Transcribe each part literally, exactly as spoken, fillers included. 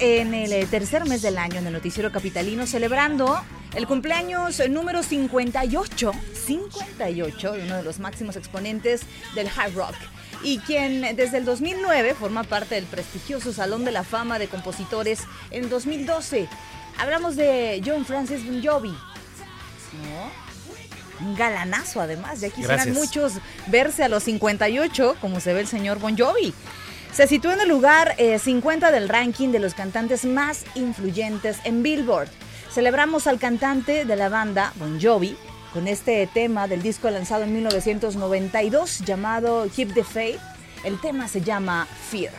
En el tercer mes del año en el Noticiero Capitalino, celebrando el cumpleaños número cincuenta y ocho, cincuenta y ocho, de uno de los máximos exponentes del hard rock, y quien desde el dos mil nueve forma parte del prestigioso Salón de la Fama de Compositores en dos mil doce. Hablamos de John Francis Bon Jovi, ¿no? Un galanazo, además, ya quisieran Gracias. muchos verse a los cincuenta y ocho como se ve el señor Bon Jovi. Se sitúa en el lugar eh, cincuenta del ranking de los cantantes más influyentes en Billboard. Celebramos al cantante de la banda, Bon Jovi, con este tema del disco lanzado en mil novecientos noventa y dos llamado Keep the Faith. El tema se llama Fear.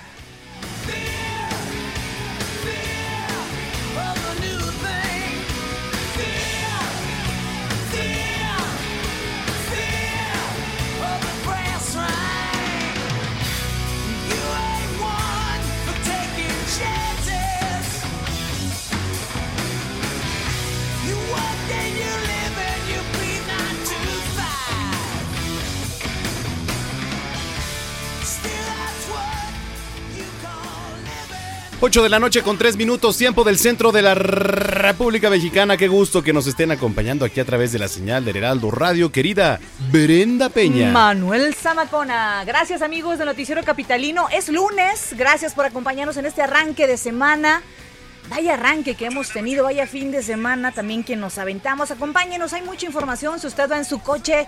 ocho de la noche con tres minutos, tiempo del centro de la República Mexicana. Qué gusto que nos estén acompañando aquí a través de la señal del Heraldo Radio. Querida Brenda Peña, Manuel Zamacona, gracias amigos de Noticiero Capitalino. Es lunes, gracias por acompañarnos en este arranque de semana. Vaya arranque que hemos tenido, vaya fin de semana también que nos aventamos. Acompáñenos, hay mucha información. Si usted va en su coche,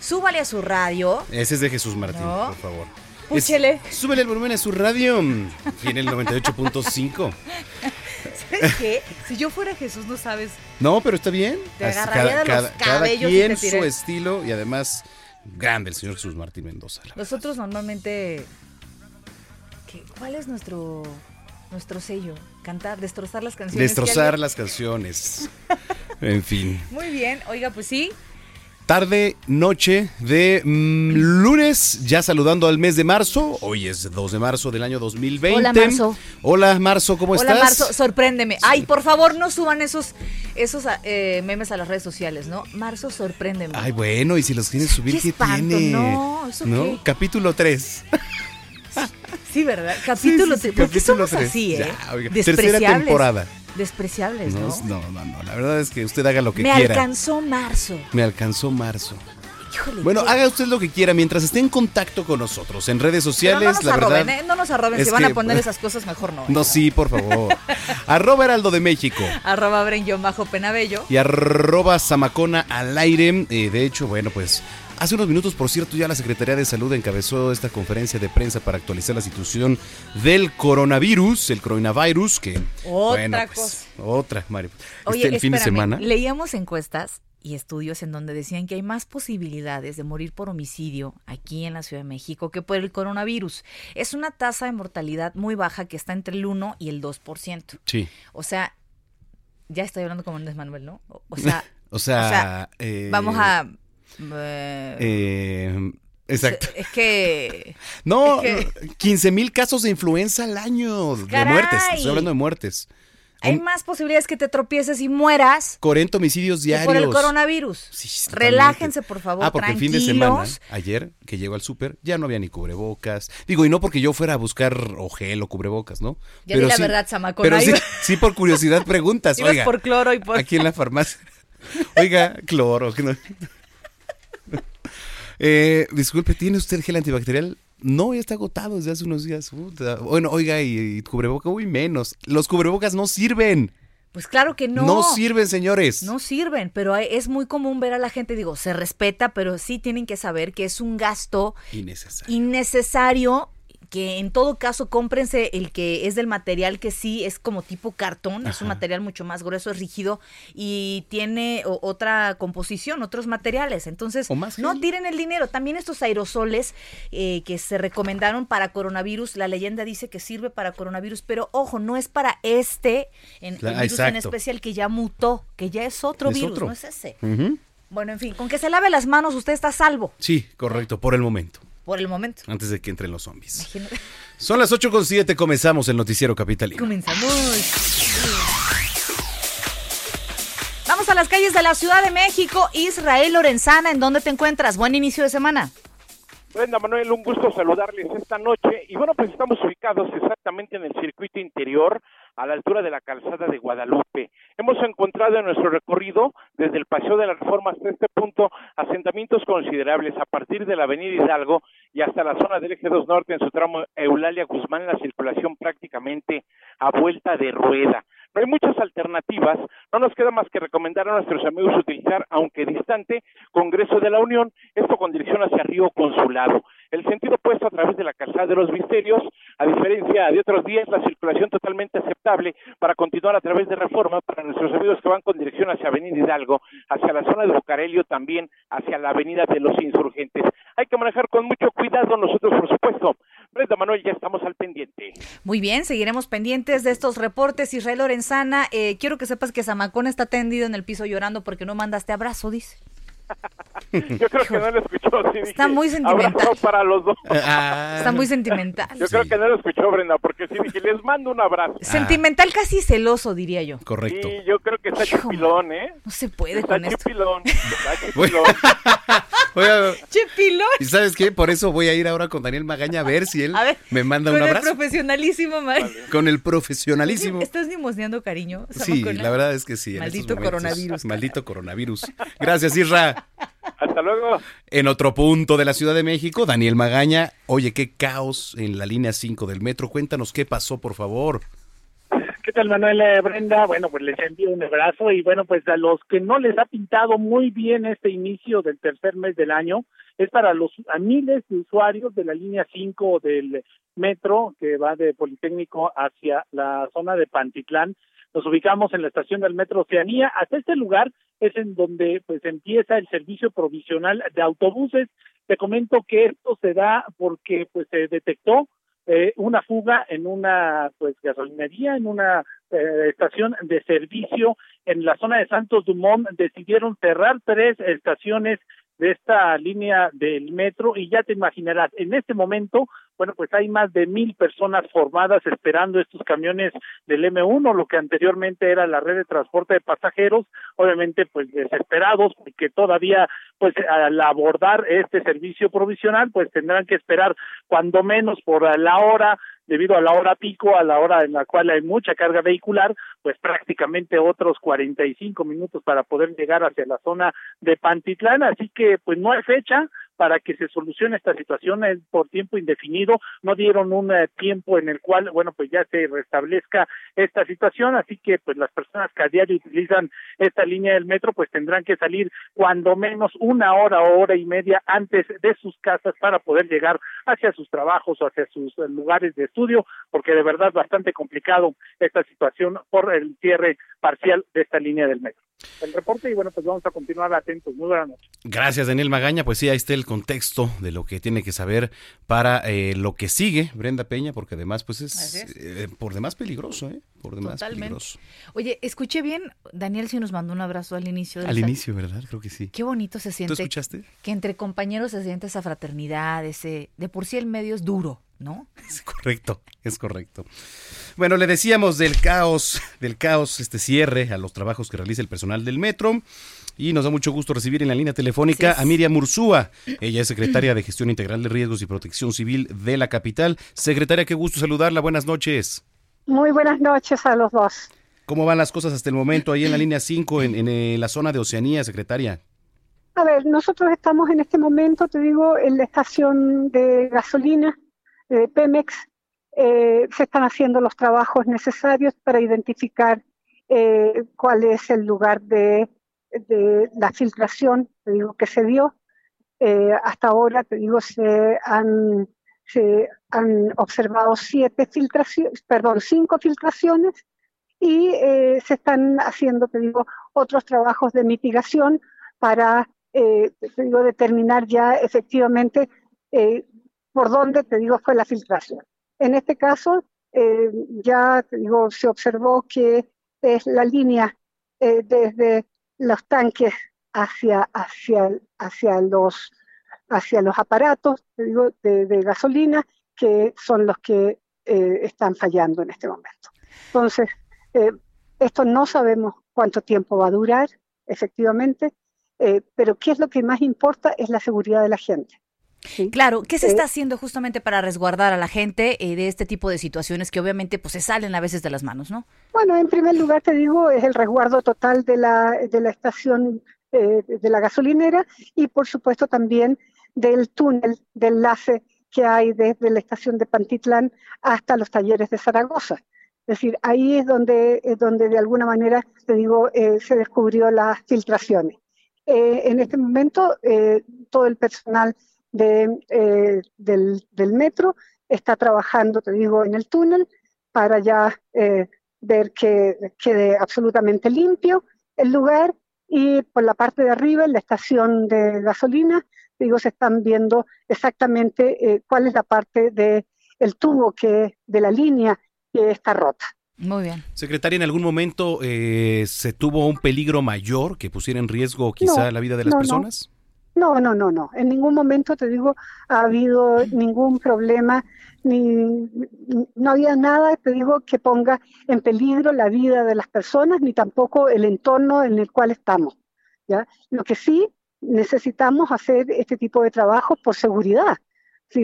súbale a su radio. Ese es de Jesús Martín, ¿no? Por favor. Púchele. Es, súbele el volumen a su radio. Tiene el noventa y ocho punto cinco. ¿Sabes qué? Si yo fuera Jesús, no sabes. No, pero está bien. Te agarraría de los cabellos. Cada quien su estilo, y además, grande el señor Jesús Martín Mendoza. Nosotros verdad. normalmente. ¿qué, ¿Cuál es nuestro nuestro sello? Cantar, destrozar las canciones. Destrozar hay... las canciones. En fin. Muy bien, oiga, pues sí. Tarde, noche de mmm, lunes, ya saludando al mes de marzo. Hoy es dos de marzo del año dos mil veinte. Hola, Marzo. Hola, Marzo, ¿cómo Hola, estás? Hola, Marzo, sorpréndeme. Ay, por favor, no suban esos esos eh, memes a las redes sociales, ¿no? Marzo, sorpréndeme. Ay, bueno, y si los quieren subir, ¿qué, ¿qué tiene? No, eso ¿no? Qué. Capítulo tres. Sí, ¿verdad? Capítulo sí, sí, sí, tres. ¿Por qué somos tres? Así, eh? Ya, oiga. Tercera temporada. Despreciables, ¿no? No, no, no, la verdad es que usted haga lo que quiera. Me alcanzó marzo. Me alcanzó marzo. Híjole, bueno, qué. Haga usted lo que quiera mientras esté en contacto con nosotros en redes sociales. Pero no nos la arroben, verdad, ¿eh? No nos arroben, si van que, a poner esas cosas mejor no. No, ¿verdad? Sí, por favor. Arroba Heraldo de México. Arroba Brenguión Bajo Penabello. Y arroba Zamacona al aire. Eh, de hecho, bueno, pues Hace unos minutos, por cierto, ya la Secretaría de Salud encabezó esta conferencia de prensa para actualizar la situación del coronavirus, el coronavirus, que... Otra bueno, pues, cosa. Otra, Mario. Oye, este, el espérame, fin de semana. Leíamos encuestas y estudios en donde decían que hay más posibilidades de morir por homicidio aquí en la Ciudad de México que por el coronavirus. Es una tasa de mortalidad muy baja que está entre el uno y el dos por ciento. Sí. O sea, ya estoy hablando como Andrés Manuel, ¿no? O sea, o sea, o sea eh, vamos a... Eh, eh, exacto. Es que... No, es que, quince mil casos de influenza al año, caray, de muertes. Estoy hablando de muertes. Hay um, más posibilidades que te tropieces y mueras. cuarenta homicidios diarios. Por el coronavirus. Sí, relájense, por favor. Ah, porque tranquilos. El fin de semana, ayer, que llego al súper, ya no había ni cubrebocas. Digo, y no porque yo fuera a buscar o gel o cubrebocas, ¿no? Ya pero di la sí, verdad, Zamacona. Pero sí, sí, por curiosidad preguntas. Oiga, por cloro y por... Aquí en la farmacia. Oiga, cloro. No. Eh, disculpe, ¿tiene usted gel antibacterial? No, ya está agotado desde hace unos días. Puta. Bueno, oiga, y, y cubrebocas, uy, menos. Los cubrebocas no sirven. Pues claro que no. No sirven, señores. No sirven, pero hay, es muy común ver a la gente, digo, se respeta, pero sí tienen que saber que es un gasto innecesario. innecesario que en todo caso cómprense el que es del material que sí es como tipo cartón. Ajá. Es un material mucho más grueso, es rígido y tiene o, otra composición, otros materiales. Entonces, no tiren el dinero. También estos aerosoles eh, que se recomendaron para coronavirus, la leyenda dice que sirve para coronavirus, pero ojo, no es para este en, el virus exacto. en especial que ya mutó, que ya es otro es virus, otro. No es ese. Uh-huh. Bueno, en fin, con que se lave las manos usted está a salvo. Sí, correcto, por el momento. Por el momento. Antes de que entren los zombies. Imagínate. Son las ocho con siete, comenzamos el Noticiero Capitalino. Comenzamos. Vamos a las calles de la Ciudad de México. Israel Lorenzana, ¿en dónde te encuentras? Buen inicio de semana. Brenda, Manuel, un gusto saludarles esta noche. Y bueno, pues estamos ubicados exactamente en el circuito interior, a la altura de la calzada de Guadalupe. Hemos encontrado en nuestro recorrido, desde el Paseo de la Reforma hasta este punto, asentamientos considerables a partir de la avenida Hidalgo y hasta la zona del Eje dos Norte, en su tramo Eulalia Guzmán, la circulación prácticamente a vuelta de rueda. No hay muchas alternativas, no nos queda más que recomendar a nuestros amigos utilizar, aunque distante, Congreso de la Unión, esto con dirección hacia Río Consulado. El sentido opuesto a través de la calzada de los Misterios, a diferencia de otros días, la circulación totalmente aceptable para continuar a través de Reforma para nuestros amigos que van con dirección hacia Avenida Hidalgo, hacia la zona de Bucarelio, también hacia la Avenida de los Insurgentes. Hay que manejar con mucho cuidado nosotros, por supuesto. Brenda, Manuel, ya estamos al pendiente. Muy bien, seguiremos pendientes de estos reportes. Israel Lorenzana, eh, quiero que sepas que Zamacona está tendido en el piso llorando porque no mandaste abrazo, dice. Yo creo que no lo escuchó. Sí, está dije, muy sentimental. Para los dos. Ah, está muy sentimental. Yo sí. creo que no lo escuchó, Brenda, porque sí dije, les mando un abrazo. Sentimental, ah. casi celoso, diría yo. Correcto. Sí, yo creo que está Hijo, chipilón, ¿eh? No se puede está con chipilón, esto. Está chipilón. Bueno, chipilón. ¿Y sabes qué? Por eso voy a ir ahora con Daniel Magaña a ver si él ver, me manda un abrazo. Con el profesionalísimo, Mar. Vale. Con el profesionalísimo. ¿Estás mimoseando cariño? Sí, la, la verdad es que sí. Maldito coronavirus. Maldito coronavirus. Gracias, Isra. Hasta luego. En otro punto de la Ciudad de México, Daniel Magaña, oye, qué caos en la línea cinco del metro. Cuéntanos qué pasó, por favor. ¿Qué tal, Manuel, eh, Brenda? Bueno, pues les envío un abrazo y bueno, pues a los que no les ha pintado muy bien este inicio del tercer mes del año, es para los a miles de usuarios de la línea cinco del metro que va de Politécnico hacia la zona de Pantitlán. Nos ubicamos en la estación del Metro Oceanía. Hasta este lugar es en donde pues empieza el servicio provisional de autobuses. Te comento que esto se da porque pues se detectó eh, una fuga en una pues gasolinería, en una eh, estación de servicio en la zona de Santos Dumont. Decidieron cerrar tres estaciones de esta línea del metro y ya te imaginarás, en este momento, bueno, pues hay más de mil personas formadas esperando estos camiones del eme uno, lo que anteriormente era la red de transporte de pasajeros, obviamente pues desesperados porque todavía pues al abordar este servicio provisional pues tendrán que esperar cuando menos por la hora, debido a la hora pico, a la hora en la cual hay mucha carga vehicular, pues prácticamente otros cuarenta y cinco minutos para poder llegar hacia la zona de Pantitlán, así que pues no hay fecha, para que se solucione esta situación por tiempo indefinido. No dieron un eh, tiempo en el cual, bueno, pues ya se restablezca esta situación, así que pues las personas que a diario utilizan esta línea del metro pues tendrán que salir cuando menos una hora o hora y media antes de sus casas para poder llegar hacia sus trabajos o hacia sus lugares de estudio, porque de verdad bastante complicado esta situación por el cierre parcial de esta línea del metro. El reporte, y bueno, pues vamos a continuar atentos. Muy buenas noches. Gracias, Daniel Magaña. Pues sí, ahí está el contexto de lo que tiene que saber para eh, lo que sigue Brenda Peña, porque además pues es, es. Eh, por demás peligroso, ¿eh? Por demás Totalmente. peligroso. Oye, escuché bien, Daniel sí nos mandó un abrazo al inicio. Del al sal... inicio, ¿verdad? Creo que sí. Qué bonito se siente. ¿Tú escuchaste? Que entre compañeros se siente esa fraternidad, ese... De por sí el medio es duro, ¿no? Es correcto, es correcto. Bueno, le decíamos del caos, del caos, este cierre a los trabajos que realiza el personal del metro, y nos da mucho gusto recibir en la línea telefónica a Miriam Ursúa. Ella es secretaria de Gestión Integral de Riesgos y Protección Civil de la capital. Secretaria, qué gusto saludarla, buenas noches. Muy buenas noches a los dos. ¿Cómo van las cosas hasta el momento ahí en la línea cinco, en, en, en la zona de Oceanía, secretaria? A ver, nosotros estamos en este momento, te digo, en la estación de gasolina de Pemex. Eh, se están haciendo los trabajos necesarios para identificar eh, cuál es el lugar de, de la filtración, te digo, que se dio. Eh, hasta ahora, te digo, se han, se han observado siete filtraciones, perdón, cinco filtraciones, y eh, se están haciendo, te digo, otros trabajos de mitigación para, eh, te digo, determinar ya efectivamente eh, por dónde, te digo, fue la filtración. En este caso, eh, ya te digo, se observó que es la línea eh, desde los tanques hacia, hacia, hacia, los, hacia los aparatos, te digo, de, de gasolina, que son los que eh, están fallando en este momento. Entonces, eh, esto no sabemos cuánto tiempo va a durar, efectivamente, eh, pero qué es lo que más importa es la seguridad de la gente. Sí. Claro, ¿qué se está haciendo justamente para resguardar a la gente eh, de este tipo de situaciones que obviamente pues se salen a veces de las manos, ¿no? Bueno, en primer lugar te digo, es el resguardo total de la, de la estación eh, de la gasolinera, y por supuesto también del túnel de enlace que hay desde la estación de Pantitlán hasta los talleres de Zaragoza. Es decir, ahí es donde, es donde de alguna manera, te digo, eh, se descubrió las filtraciones. Eh, en este momento eh, todo el personal De, eh, del, del metro está trabajando, te digo, en el túnel para ya eh, ver que quede absolutamente limpio el lugar, y por la parte de arriba, en la estación de gasolina, te digo, se están viendo exactamente eh, cuál es la parte de el tubo que de la línea que está rota. Muy bien. Secretaria, ¿en algún momento eh, se tuvo un peligro mayor que pusiera en riesgo quizá no, la vida de las no, personas? No. No, no, no, no. En ningún momento, te digo, ha habido ningún problema, ni no había nada, te digo, que ponga en peligro la vida de las personas, ni tampoco el entorno en el cual estamos, ¿ya? Lo que sí necesitamos hacer este tipo de trabajo por seguridad. Si,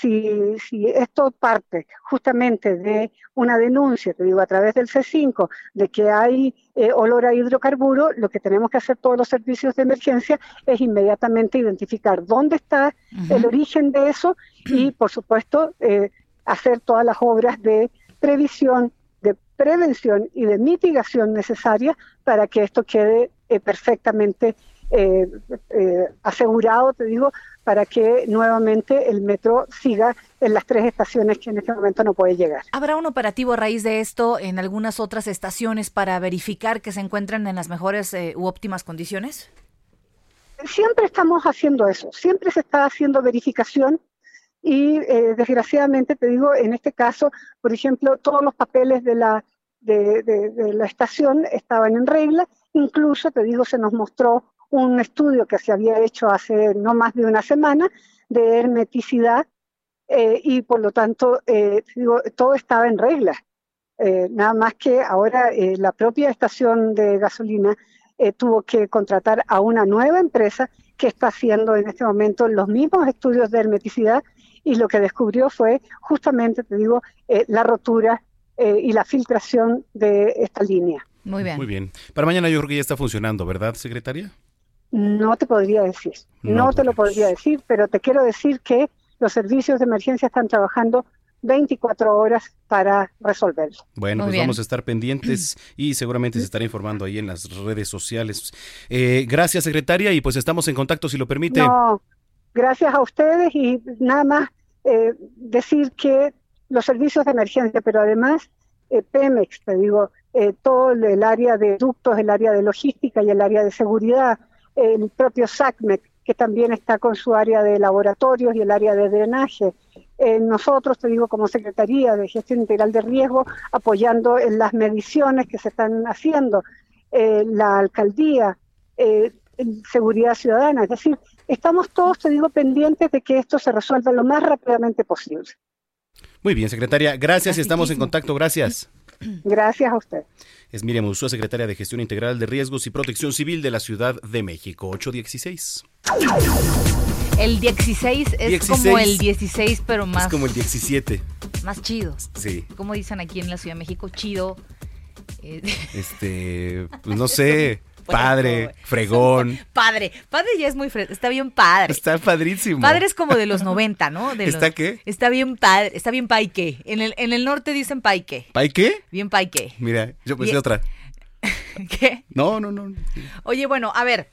si, si esto parte justamente de una denuncia, te digo, a través del C cinco, de que hay eh, olor a hidrocarburo, lo que tenemos que hacer todos los servicios de emergencia es inmediatamente identificar dónde está uh-huh. el origen de eso, y por supuesto eh, hacer todas las obras de previsión, de prevención y de mitigación necesarias para que esto quede eh, perfectamente eh, eh, asegurado, te digo, para que nuevamente el metro siga en las tres estaciones que en este momento no puede llegar. ¿Habrá un operativo a raíz de esto en algunas otras estaciones para verificar que se encuentran en las mejores eh, u óptimas condiciones? Siempre estamos haciendo eso, siempre se está haciendo verificación, y eh, desgraciadamente, te digo, en este caso, por ejemplo, todos los papeles de la, de, de, de la estación estaban en regla, incluso, te digo, se nos mostró un estudio que se había hecho hace no más de una semana de hermeticidad, eh, y por lo tanto eh, digo, todo estaba en regla, eh, nada más que ahora eh, la propia estación de gasolina eh, tuvo que contratar a una nueva empresa que está haciendo en este momento los mismos estudios de hermeticidad, y lo que descubrió fue justamente, te digo, eh, la rotura eh, y la filtración de esta línea. Muy bien. Muy bien. Para mañana yo creo que ya está funcionando, ¿verdad, secretaria? No te podría decir, no, no te lo podría decir, pero te quiero decir que los servicios de emergencia están trabajando veinticuatro horas para resolverlo. Bueno, Muy pues bien. Vamos a estar pendientes y seguramente se estará informando ahí en las redes sociales. Eh, gracias, secretaria, y pues estamos en contacto si lo permite. No, gracias a ustedes y nada más eh, decir que los servicios de emergencia, pero además eh, Pemex, te digo, eh, todo el área de ductos, el área de logística y el área de seguridad, el propio SACMEC, que también está con su área de laboratorios y el área de drenaje. Eh, nosotros, te digo, como Secretaría de Gestión Integral de Riesgo, apoyando en las mediciones que se están haciendo, eh, la alcaldía, eh, seguridad ciudadana. Es decir, estamos todos, te digo, pendientes de que esto se resuelva lo más rápidamente posible. Muy bien, secretaria. Gracias y estamos en contacto. Gracias. Gracias a usted. Es Miriam Ursúa, secretaria de Gestión Integral de Riesgos y Protección Civil de la Ciudad de México. ocho dieciséis. El dieciséis es dieciséis. Como el dieciséis, pero más... Es como el diecisiete. Más chido. Sí. Como dicen aquí en la Ciudad de México, chido. Eh. Este, pues no sé... Padre, fregón. Padre, padre ya es muy fregón, está bien padre. Está padrísimo. Padre es como de los noventa, ¿no? De ¿Está los, qué? Está bien padre, está bien paique. En el, en el norte dicen paique. ¿Paique? Bien paique. Mira, yo pensé y... otra. ¿Qué? No, no, no. Oye, bueno, a ver,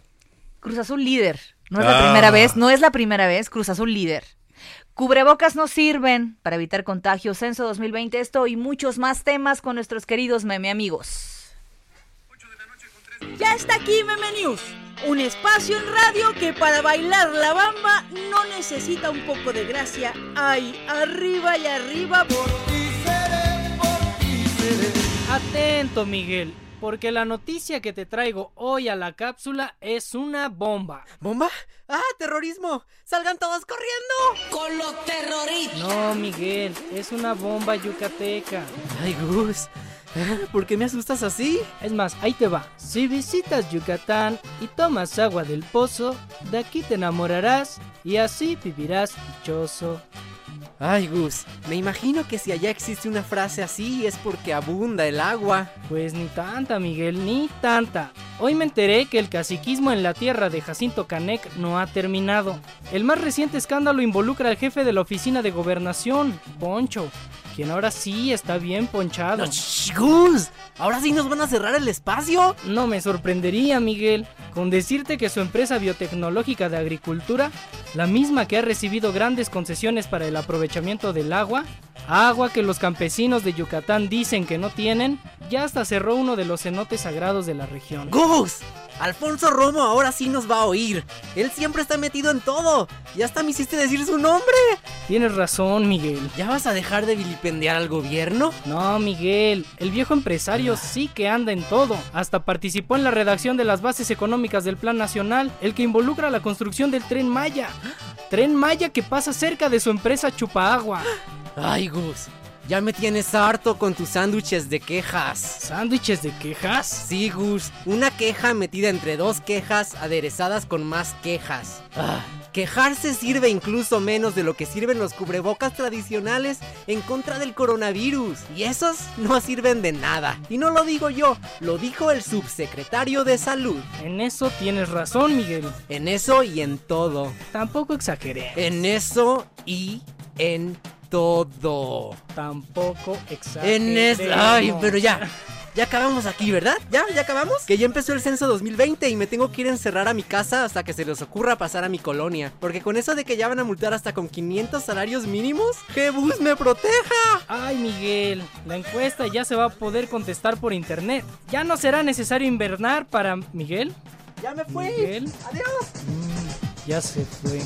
Cruz Azul líder. No es ah. la primera vez, no es la primera vez, Cruz Azul líder. Cubrebocas no sirven para evitar contagios, Censo dos mil veinte, esto y muchos más temas con nuestros queridos meme amigos. Ya está aquí Meme News, un espacio en radio que para bailar la bamba no necesita un poco de gracia. Ay, arriba y arriba, por ti seré, por ti seré. Atento, Miguel, porque la noticia que te traigo hoy a la cápsula es una bomba. ¿Bomba? ¡Ah, terrorismo! ¡Salgan todos corriendo! ¡Con los terroristas! No, Miguel, es una bomba yucateca. Ay, Gus... ¿Por qué me asustas así? Es más, ahí te va. Si visitas Yucatán y tomas agua del pozo, de aquí te enamorarás y así vivirás dichoso. Ay, Gus, me imagino que si allá existe una frase así es porque abunda el agua. Pues ni tanta, Miguel, ni tanta. Hoy me enteré que el caciquismo en la tierra de Jacinto Kanek no ha terminado. El más reciente escándalo involucra al jefe de la oficina de gobernación, Poncho, quien ahora sí está bien ponchado. No, sh- Gus, ¿ahora sí nos van a cerrar el espacio? No me sorprendería, Miguel, con decirte que su empresa biotecnológica de agricultura, la misma que ha recibido grandes concesiones para el aprovechamiento del agua, agua que los campesinos de Yucatán dicen que no tienen, ya hasta cerró uno de los cenotes sagrados de la región. ¡Gus! Alfonso Romo ahora sí nos va a oír. Él siempre está metido en todo. Ya hasta me hiciste decir su nombre. Tienes razón, Miguel. ¿Ya vas a dejar de vilipendiar al gobierno? No, Miguel. El viejo empresario ah. sí que anda en todo. Hasta participó en la redacción de las bases económicas del Plan Nacional, el que involucra la construcción del Tren Maya. Tren Maya que pasa cerca de su empresa Chupaagua. Ay, Gus, ya me tienes harto con tus sándwiches de quejas. ¿Sándwiches de quejas? Sí, Gus, una queja metida entre dos quejas aderezadas con más quejas. Ah. Quejarse sirve incluso menos de lo que sirven los cubrebocas tradicionales en contra del coronavirus. Y esos no sirven de nada. Y no lo digo yo, lo dijo el subsecretario de Salud. En eso tienes razón, Miguel. En eso y en todo. Tampoco exageré. En eso y en todo. Todo. Tampoco exageré. En es... Ay, pero ya. Ya acabamos aquí, ¿verdad? ¿Ya? ¿Ya acabamos? Que ya empezó el censo dos mil veinte y me tengo que ir a encerrar a mi casa hasta que se les ocurra pasar a mi colonia. Porque con eso de que ya van a multar hasta con quinientos salarios mínimos, ¡Jebus me proteja! Ay, Miguel, la encuesta ya se va a poder contestar por internet. Ya no será necesario invernar para... ¿Miguel? ¡Ya me fui! Miguel. ¡Adiós! Mm. Ya se fue.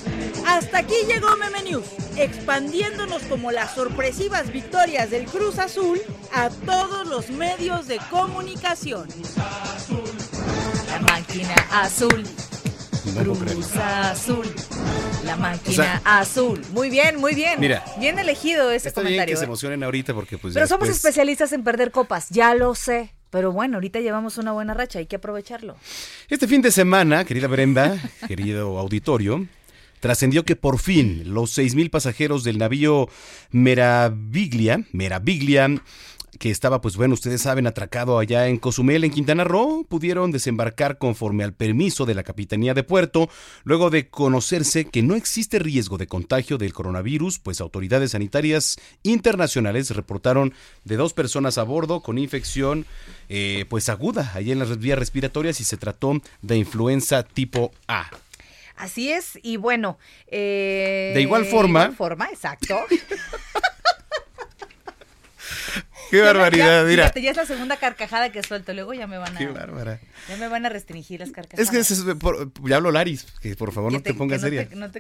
Hasta aquí llegó Meme News, expandiéndonos como las sorpresivas victorias del Cruz Azul a todos los medios de comunicación. La máquina azul. Cruz Azul. La máquina o sea, azul. Muy bien, muy bien. Mira, bien elegido ese está comentario. Está bien que se emocionen ahorita porque pues. Pero ya somos después... especialistas en perder copas, ya lo sé. Pero bueno, ahorita llevamos una buena racha, hay que aprovecharlo. Este fin de semana, querida Brenda, querido auditorio, trascendió que por fin los seis mil pasajeros del navío Meraviglia, Meraviglia que estaba, pues bueno, ustedes saben, atracado allá en Cozumel, en Quintana Roo, pudieron desembarcar conforme al permiso de la Capitanía de Puerto, luego de conocerse que no existe riesgo de contagio del coronavirus, pues autoridades sanitarias internacionales reportaron de dos personas a bordo con infección eh, pues aguda allá en las vías respiratorias y se trató de influenza tipo A. Así es, y bueno... Eh, de igual forma... De igual forma, exacto. ¡Qué barbaridad! Ya, mira. Fíjate, ya es la segunda carcajada que suelto, luego ya me van a... ¡Qué bárbara! Ya me van a restringir las carcajadas. Es que es, es, por, ya hablo Laris, que por favor que te, no te pongas que no seria. Te, no te,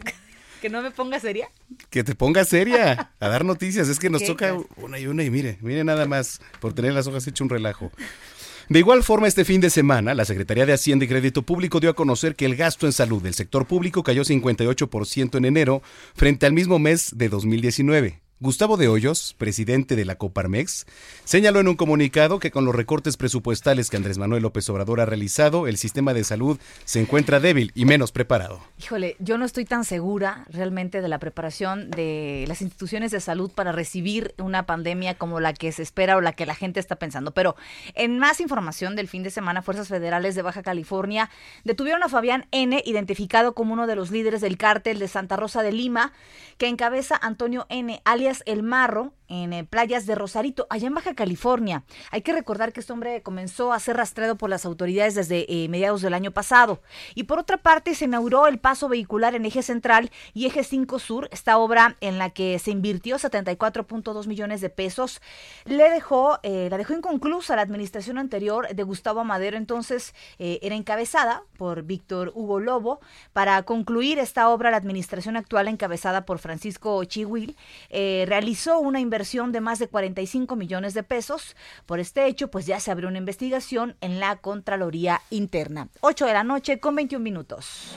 ¿Que no me ponga seria? Que te ponga seria, a dar noticias. Es que nos toca es? una y una y mire, mire nada más, por tener las hojas hecho un relajo. De igual forma, este fin de semana, la Secretaría de Hacienda y Crédito Público dio a conocer que el gasto en salud del sector público cayó cincuenta y ocho por ciento en enero frente al mismo mes de dos mil diecinueve. Gustavo de Hoyos, presidente de la Coparmex, señaló en un comunicado que con los recortes presupuestales que Andrés Manuel López Obrador ha realizado, el sistema de salud se encuentra débil y menos preparado. Híjole, yo no estoy tan segura realmente de la preparación de las instituciones de salud para recibir una pandemia como la que se espera o la que la gente está pensando. Pero en más información del fin de semana, Fuerzas Federales de Baja California detuvieron a Fabián N., identificado como uno de los líderes del cártel de Santa Rosa de Lima, que encabeza Antonio N., alias El Marro, en playas de Rosarito, allá en Baja California. Hay que recordar que este hombre comenzó a ser rastreado por las autoridades desde eh, mediados del año pasado. Y por otra parte, se inauguró el paso vehicular en Eje Central y Eje cinco Sur, esta obra en la que se invirtió setenta y cuatro punto dos millones de pesos. Le dejó, eh, la dejó inconclusa la administración anterior de Gustavo Amadero, entonces eh, era encabezada por Víctor Hugo Lobo. Para concluir esta obra, la administración actual, encabezada por Francisco Chihuil, eh, realizó una inversión Inversión de más de cuarenta y cinco millones de pesos. Por este hecho, pues ya se abrió una investigación en la Contraloría Interna. ocho de la noche con veintiún minutos.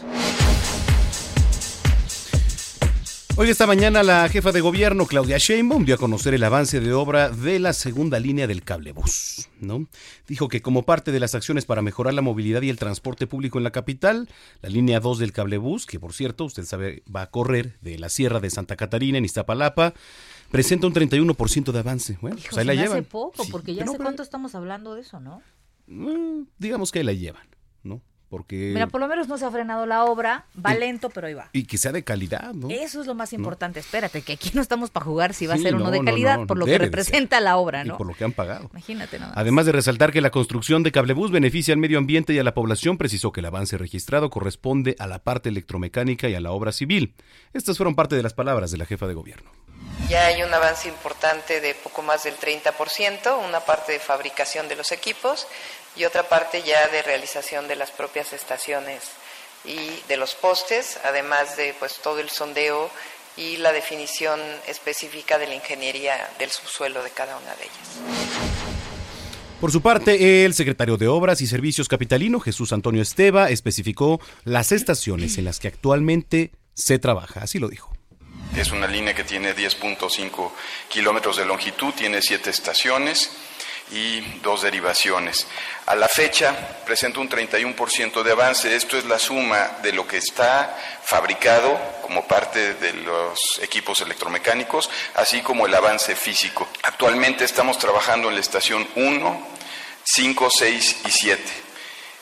Hoy esta mañana la jefa de gobierno, Claudia Sheinbaum, dio a conocer el avance de obra de la segunda línea del cablebús, ¿no? Dijo que como parte de las acciones para mejorar la movilidad y el transporte público en la capital, la línea dos del cablebús, que por cierto, usted sabe, va a correr de la Sierra de Santa Catarina en Iztapalapa, presenta un treinta y uno por ciento de avance. Bueno, hijo, pues ahí la llevan. Hace poco, sí, porque ya no, hace cuánto estamos hablando de eso, ¿no? Eh, digamos que ahí la llevan, ¿no? Porque... Mira, por lo menos no se ha frenado la obra, va y, lento, pero ahí va. Y que sea de calidad, ¿no? Eso es lo más importante. ¿No? Espérate, que aquí no estamos para jugar si va sí, a ser uno no, de calidad, no, no, por lo que representa la obra, ¿no? Y por lo que han pagado. Imagínate nada más. Además de resaltar que la construcción de cablebús beneficia al medio ambiente y a la población, precisó que el avance registrado corresponde a la parte electromecánica y a la obra civil. Estas fueron parte de las palabras de la jefa de gobierno. Ya hay un avance importante de poco más del treinta por ciento, una parte de fabricación de los equipos y otra parte ya de realización de las propias estaciones y de los postes, además de pues todo el sondeo y la definición específica de la ingeniería del subsuelo de cada una de ellas. Por su parte, el secretario de Obras y Servicios capitalino, Jesús Antonio Esteva, especificó las estaciones en las que actualmente se trabaja, así lo dijo. Es una línea que tiene diez punto cinco kilómetros de longitud, tiene siete estaciones y dos derivaciones. A la fecha presenta un treinta y uno por ciento de avance. Esto es la suma de lo que está fabricado como parte de los equipos electromecánicos, así como el avance físico. Actualmente estamos trabajando en la estación uno, cinco, seis y siete.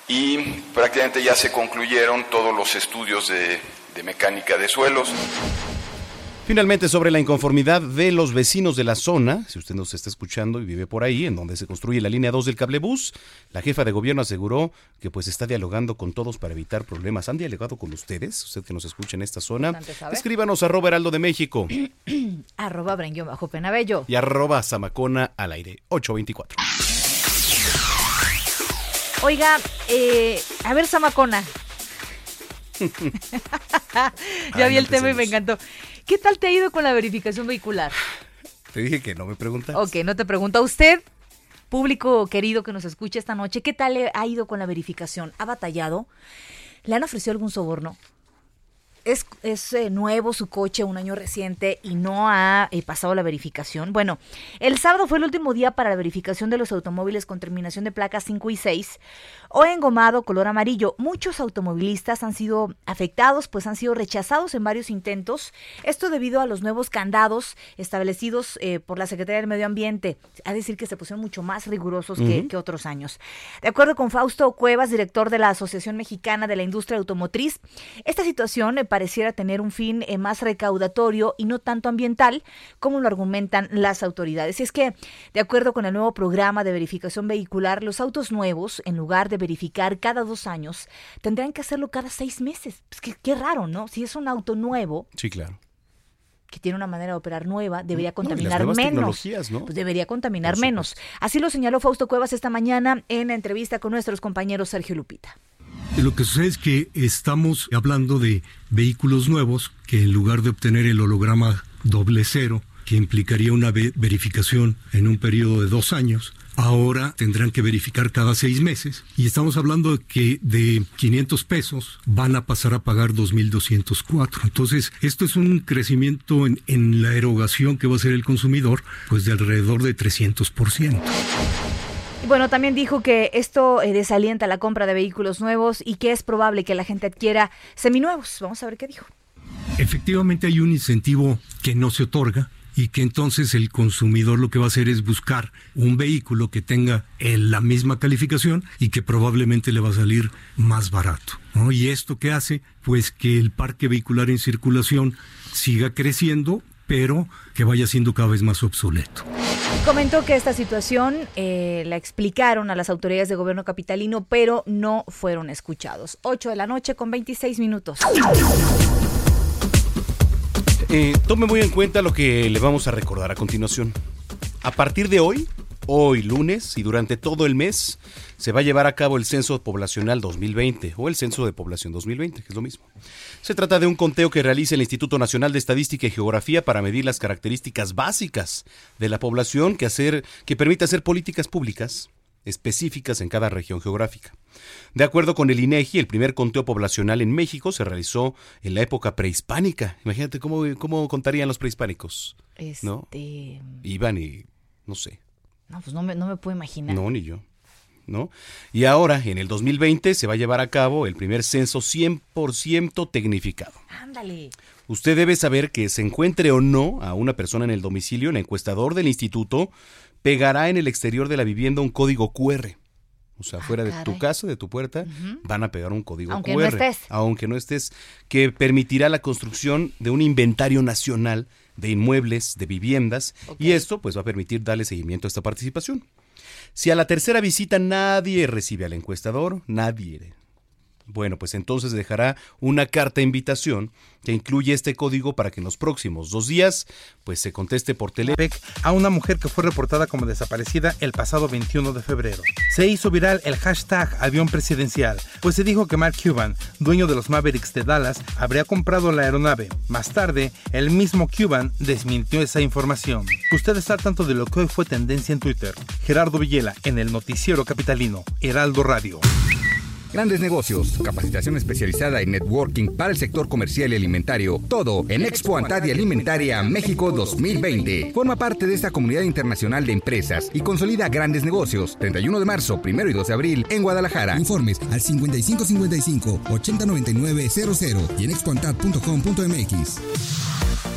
Y prácticamente ya se concluyeron todos los estudios de, de mecánica de suelos. Finalmente, sobre la inconformidad de los vecinos de la zona, si usted nos está escuchando y vive por ahí, en donde se construye la línea dos del cablebús, la jefa de gobierno aseguró que pues está dialogando con todos para evitar problemas. ¿Han dialogado con ustedes? Usted que nos escucha en esta zona, escríbanos arroba Heraldo de México, arroba Brenguión bajo Penabello y arroba Zamacona al aire, ocho veinticuatro. Oiga, eh, a ver Zamacona. Ya Ay, vi el no tema y me encantó. ¿Qué tal te ha ido con la verificación vehicular? Te dije que no me preguntas. Ok, no te pregunto. A usted, público querido que nos escucha esta noche, ¿qué tal ha ido con la verificación? ¿Ha batallado? ¿Le han ofrecido algún soborno? es, es eh, nuevo su coche, un año reciente, y no ha eh, pasado la verificación. Bueno, el sábado fue el último día para la verificación de los automóviles con terminación de placas cinco y seis o engomado color amarillo. Muchos automovilistas han sido afectados, pues han sido rechazados en varios intentos. Esto debido a los nuevos candados establecidos eh, por la Secretaría del Medio Ambiente. A decir que se pusieron mucho más rigurosos uh-huh. que, que otros años. De acuerdo con Fausto Cuevas, director de la Asociación Mexicana de la Industria Automotriz, esta situación eh, pareciera tener un fin eh, más recaudatorio y no tanto ambiental, como lo argumentan las autoridades. Y es que, de acuerdo con el nuevo programa de verificación vehicular, los autos nuevos, en lugar de verificar cada dos años, tendrán que hacerlo cada seis meses. Pues qué, qué raro, ¿no? Si es un auto nuevo... Sí, claro. Que tiene una manera de operar nueva, debería contaminar no, y las nuevas tecnologías, ¿no? Pues debería contaminar menos. Así lo señaló Fausto Cuevas esta mañana en la entrevista con nuestros compañeros Sergio Lupita. Lo que sucede es que estamos hablando de vehículos nuevos que en lugar de obtener el holograma doble cero, que implicaría una ve- verificación en un periodo de dos años, ahora tendrán que verificar cada seis meses. Y estamos hablando de que de quinientos pesos van a pasar a pagar dos mil doscientos cuatro. Entonces, esto es un crecimiento en, en la erogación que va a hacer el consumidor, pues de alrededor de trescientos por ciento. Bueno, también dijo que esto eh, desalienta la compra de vehículos nuevos y que es probable que la gente adquiera seminuevos. Vamos a ver qué dijo. Efectivamente hay un incentivo que no se otorga y que entonces el consumidor lo que va a hacer es buscar un vehículo que tenga el, la misma calificación y que probablemente le va a salir más barato, ¿no? ¿Y esto qué hace? Pues que el parque vehicular en circulación siga creciendo, pero que vaya siendo cada vez más obsoleto. Comentó que esta situación eh, la explicaron a las autoridades de gobierno capitalino, pero no fueron escuchados. ocho de la noche con veintiséis minutos. Eh, tome muy en cuenta lo que le vamos a recordar a continuación. A partir de hoy, hoy lunes y durante todo el mes, se va a llevar a cabo el Censo Poblacional dos mil veinte o el Censo de Población dos mil veinte, que es lo mismo. Se trata de un conteo que realiza el Instituto Nacional de Estadística y Geografía para medir las características básicas de la población que, hacer, que permite hacer políticas públicas específicas en cada región geográfica. De acuerdo con el INEGI, el primer conteo poblacional en México se realizó en la época prehispánica. Imagínate cómo, cómo contarían los prehispánicos, este... ¿no? Iban y... no sé. No, pues no me, no me puedo imaginar. No, ni yo, ¿no? Y ahora, en el dos mil veinte, se va a llevar a cabo el primer censo cien por ciento tecnificado. ¡Ándale! Usted debe saber que se encuentre o no a una persona en el domicilio, el encuestador del instituto pegará en el exterior de la vivienda un código cu erre. O sea, ah, fuera de caray. tu casa, de tu puerta, uh-huh. van a pegar un código aunque cu erre. Aunque no estés. Aunque no estés, que permitirá la construcción de un inventario nacional de inmuebles, de viviendas, okay. y esto pues va a permitir darle seguimiento a esta participación. Si a la tercera visita nadie recibe al encuestador, nadie... Bueno, pues entonces dejará una carta de invitación que incluye este código para que en los próximos dos días pues se conteste por teléfono a una mujer que fue reportada como desaparecida el pasado veintiuno de febrero. Se hizo viral el hashtag avión presidencial, pues se dijo que Mark Cuban, dueño de los Mavericks de Dallas, habría comprado la aeronave. Más tarde, el mismo Cuban desmintió esa información. Usted está al tanto de lo que hoy fue tendencia en Twitter. Gerardo Villela, en el noticiero capitalino, Heraldo Radio. Grandes negocios, capacitación especializada en networking para el sector comercial y alimentario. Todo en Expo Antadia Alimentaria México dos mil veinte. Forma parte de esta comunidad internacional de empresas y consolida grandes negocios. treinta y uno de marzo, primero y dos de abril en Guadalajara. Informes al cincuenta y cinco cincuenta y cinco, ochenta noventa y nueve, cero cero y en expoantad punto com punto mx.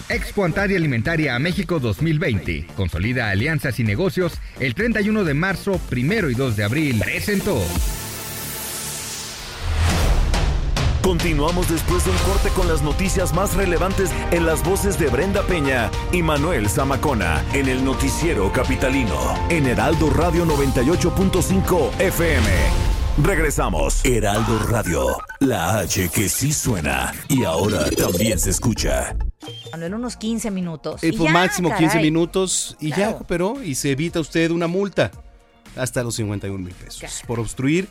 Expo Antadia Alimentaria México dos mil veinte. Consolida alianzas y negocios el treinta y uno de marzo, primero y dos de abril. Presentó. Continuamos después de un corte con las noticias más relevantes en las voces de Brenda Peña y Manuel Zamacona en el noticiero capitalino en Heraldo Radio noventa y ocho punto cinco efe eme. Regresamos. Heraldo Radio, la H que sí suena y ahora también se escucha. En unos quince minutos. Eh, por ya, máximo caray. quince minutos y claro. ya recuperó y se evita usted una multa hasta los cincuenta y un mil pesos claro. por obstruir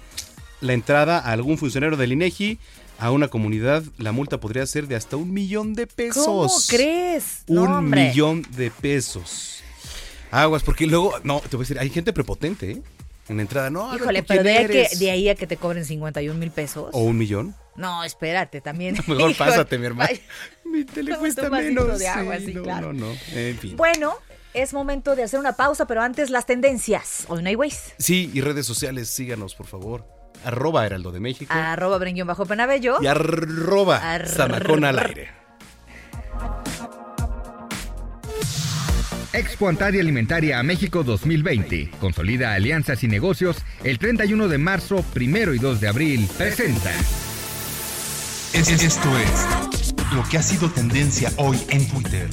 la entrada a algún funcionario del INEGI. A una comunidad, la multa podría ser de hasta un millón de pesos. ¿Cómo crees? Un no, millón de pesos. Aguas, porque luego, no, te voy a decir, hay gente prepotente, ¿eh? En la entrada, no. Híjole, pero de ahí, que, de ahí a que te cobren cincuenta y un mil pesos. O un millón. No, espérate, también. Mejor pásate, mi hermano. Mi tele cuesta menos. De agua, sí, sí, no, claro. no, no, en fin. Bueno, es momento de hacer una pausa, pero antes las tendencias. Hoy no hay Waze. Sí, y redes sociales, síganos, por favor. Arroba Heraldo de México. Arroba Brenguión bajo Penabello. Y arroba Ar- Zamacona al aire. Expo Antaria Alimentaria a México dos mil veinte. Consolida alianzas y negocios el treinta y uno de marzo, primero y dos de abril. Presenta. Esto es lo que ha sido tendencia hoy en Twitter.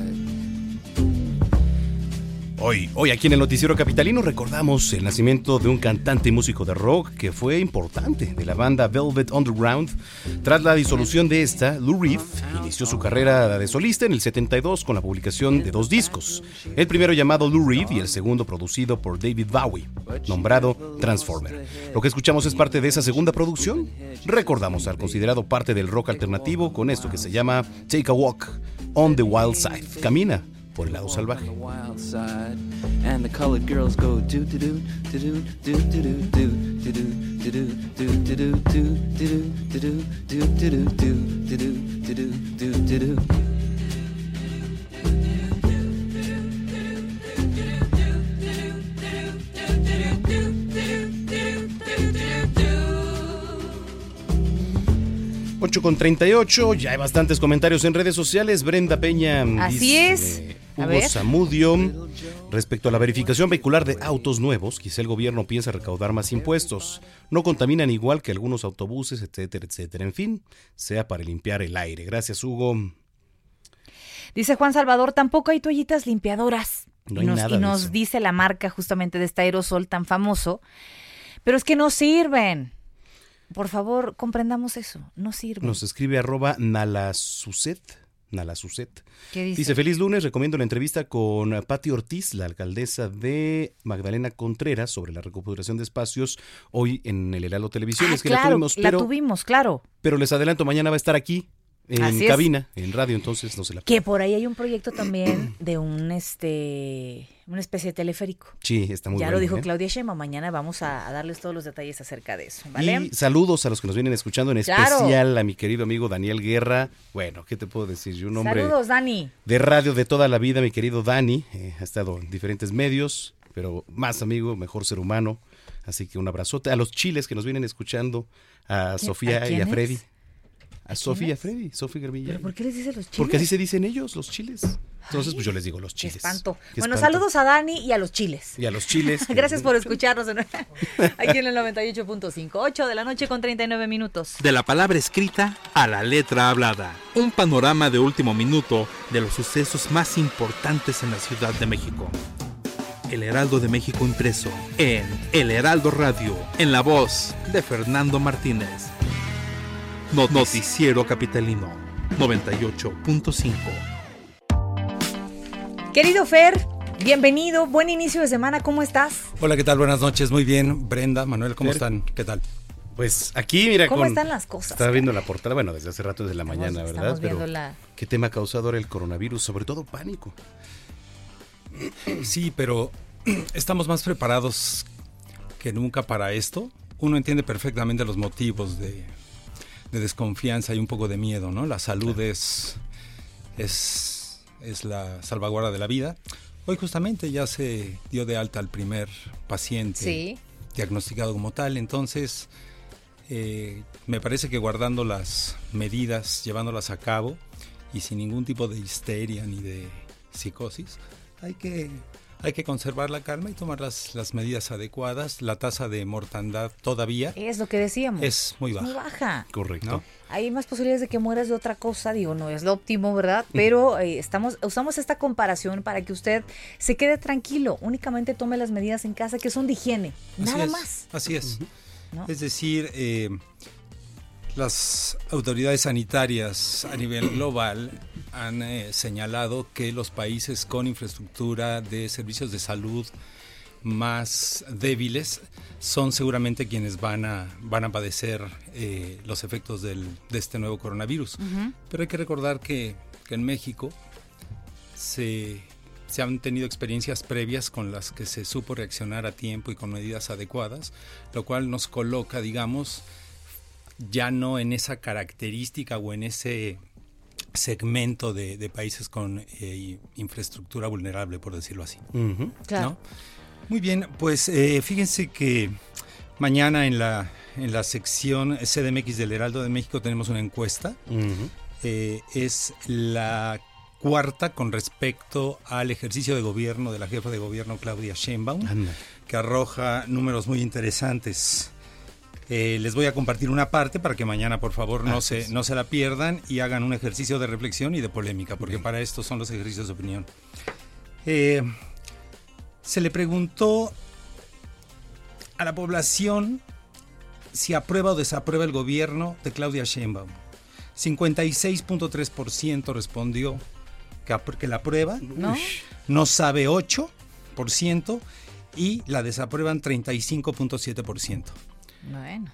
Hoy, hoy aquí en el noticiero capitalino recordamos el nacimiento de un cantante y músico de rock que fue importante de la banda Velvet Underground. Tras la disolución de esta, Lou Reed inició su carrera de solista en el setenta y dos con la publicación de dos discos. El primero llamado Lou Reed y el segundo producido por David Bowie, nombrado Transformer. Lo que escuchamos es parte de esa segunda producción. Recordamos al considerado parte del rock alternativo con esto que se llama Take a Walk on the Wild Side. Camina por el lado salvaje. And the colored girls go do do do do do do do do do do do do do do do do. ocho con treinta y ocho, ya hay bastantes comentarios en redes sociales. Brenda Peña. Así dice, es. A Hugo ver. Zamudio, respecto a la verificación vehicular de autos nuevos, quizá el gobierno piensa recaudar más impuestos. No contaminan igual que algunos autobuses, etcétera, etcétera. En fin, sea para limpiar el aire. Gracias, Hugo. Dice Juan Salvador, tampoco hay toallitas limpiadoras. No hay nos, nada. Y nos de eso. Dice la marca justamente de este aerosol tan famoso. Pero es que no sirven. Por favor, comprendamos eso. No sirve. Nos escribe arroba Nalasucet. Nalasucet. ¿Qué dice? Dice, feliz lunes, recomiendo la entrevista con Pati Ortiz, la alcaldesa de Magdalena Contreras, sobre la recuperación de espacios hoy en el Heraldo Televisión. Ah, es que claro, la tuvimos, pero, la tuvimos, claro. Pero les adelanto, mañana va a estar aquí en Así cabina, es. En radio, entonces no se la... Que por ahí hay un proyecto también de un este... una especie de teleférico. Sí, está muy bien. Ya bueno, lo dijo ¿eh? Claudia Sheinbaum. Mañana vamos a, a darles todos los detalles acerca de eso, ¿vale? Y saludos a los que nos vienen escuchando, en claro. especial a mi querido amigo Daniel Guerra. Bueno, ¿qué te puedo decir? Yo un hombre saludos, Dani. De radio de toda la vida, mi querido Dani. Eh, ha estado en diferentes medios, pero más amigo, mejor ser humano. Así que un abrazote. A los chiles que nos vienen escuchando, a Sofía ¿A y a Freddy. A Sofía, Freddy, Sofía Garmilla. ¿Pero por qué les dicen los chiles? Porque así se dicen ellos, los chiles. Entonces, pues yo les digo los chiles. Qué espanto. Qué bueno, espanto. Saludos a Dani y a los chiles. Y a los chiles. Gracias por escucharnos en... aquí en el noventa y ocho punto cinco, ocho de la noche con treinta y nueve minutos. De la palabra escrita a la letra hablada. Un panorama de último minuto de los sucesos más importantes en la Ciudad de México. El Heraldo de México impreso en El Heraldo Radio, en la voz de Fernando Martínez. Noticiero Capitalino noventa y ocho punto cinco. Querido Fer, bienvenido, buen inicio de semana, ¿cómo estás? Hola, ¿qué tal? Buenas noches, muy bien. Brenda, Manuel, ¿cómo Fer? Están? ¿Qué tal? Pues aquí, mira, ¿cómo con, están las cosas? Estaba viendo la portada, bueno, desde hace rato, desde la estamos, mañana, ¿verdad? Pero la... ¿qué tema ha causado ahora el coronavirus? Sobre todo pánico. Sí, pero estamos más preparados que nunca para esto. Uno entiende perfectamente los motivos de... de desconfianza y un poco de miedo, ¿no? La salud claro. es, es, es la salvaguarda de la vida. Hoy justamente ya se dio de alta al primer paciente sí. diagnosticado como tal. Entonces, eh, me parece que guardando las medidas, llevándolas a cabo y sin ningún tipo de histeria ni de psicosis, hay que, hay que conservar la calma y tomar las, las medidas adecuadas. La tasa de mortandad todavía... es lo que decíamos. Es muy baja. Muy baja. Correcto. ¿No? Hay más posibilidades de que mueras de otra cosa. Digo, no es lo óptimo, ¿verdad? Pero eh, estamos usamos esta comparación para que usted se quede tranquilo. Únicamente tome las medidas en casa que son de higiene. Nada así más. Así es. Uh-huh. ¿No? Es decir, eh, las autoridades sanitarias a nivel global... han eh, señalado que los países con infraestructura de servicios de salud más débiles son seguramente quienes van a, van a padecer eh, los efectos del, de este nuevo coronavirus. Uh-huh. Pero hay que recordar que, que en México se, se han tenido experiencias previas con las que se supo reaccionar a tiempo y con medidas adecuadas, lo cual nos coloca, digamos, ya no en esa característica o en ese... segmento de, de países con eh, infraestructura vulnerable, por decirlo así. Uh-huh. Claro. ¿No? Muy bien, pues eh, fíjense que mañana en la, en la sección C D M X del Heraldo de México tenemos una encuesta. Uh-huh. Eh, es la cuarta con respecto al ejercicio de gobierno de la jefa de gobierno Claudia Sheinbaum, anda, que arroja números muy interesantes. Eh, les voy a compartir una parte para que mañana, por favor, no se, no se la pierdan y hagan un ejercicio de reflexión y de polémica, porque para esto son los ejercicios de opinión. Eh, se le preguntó a la población si aprueba o desaprueba el gobierno de Claudia Sheinbaum. cincuenta y seis punto tres por ciento respondió que, que la aprueba, no, no sabe ocho por ciento y la desaprueban treinta y cinco punto siete por ciento. Bueno.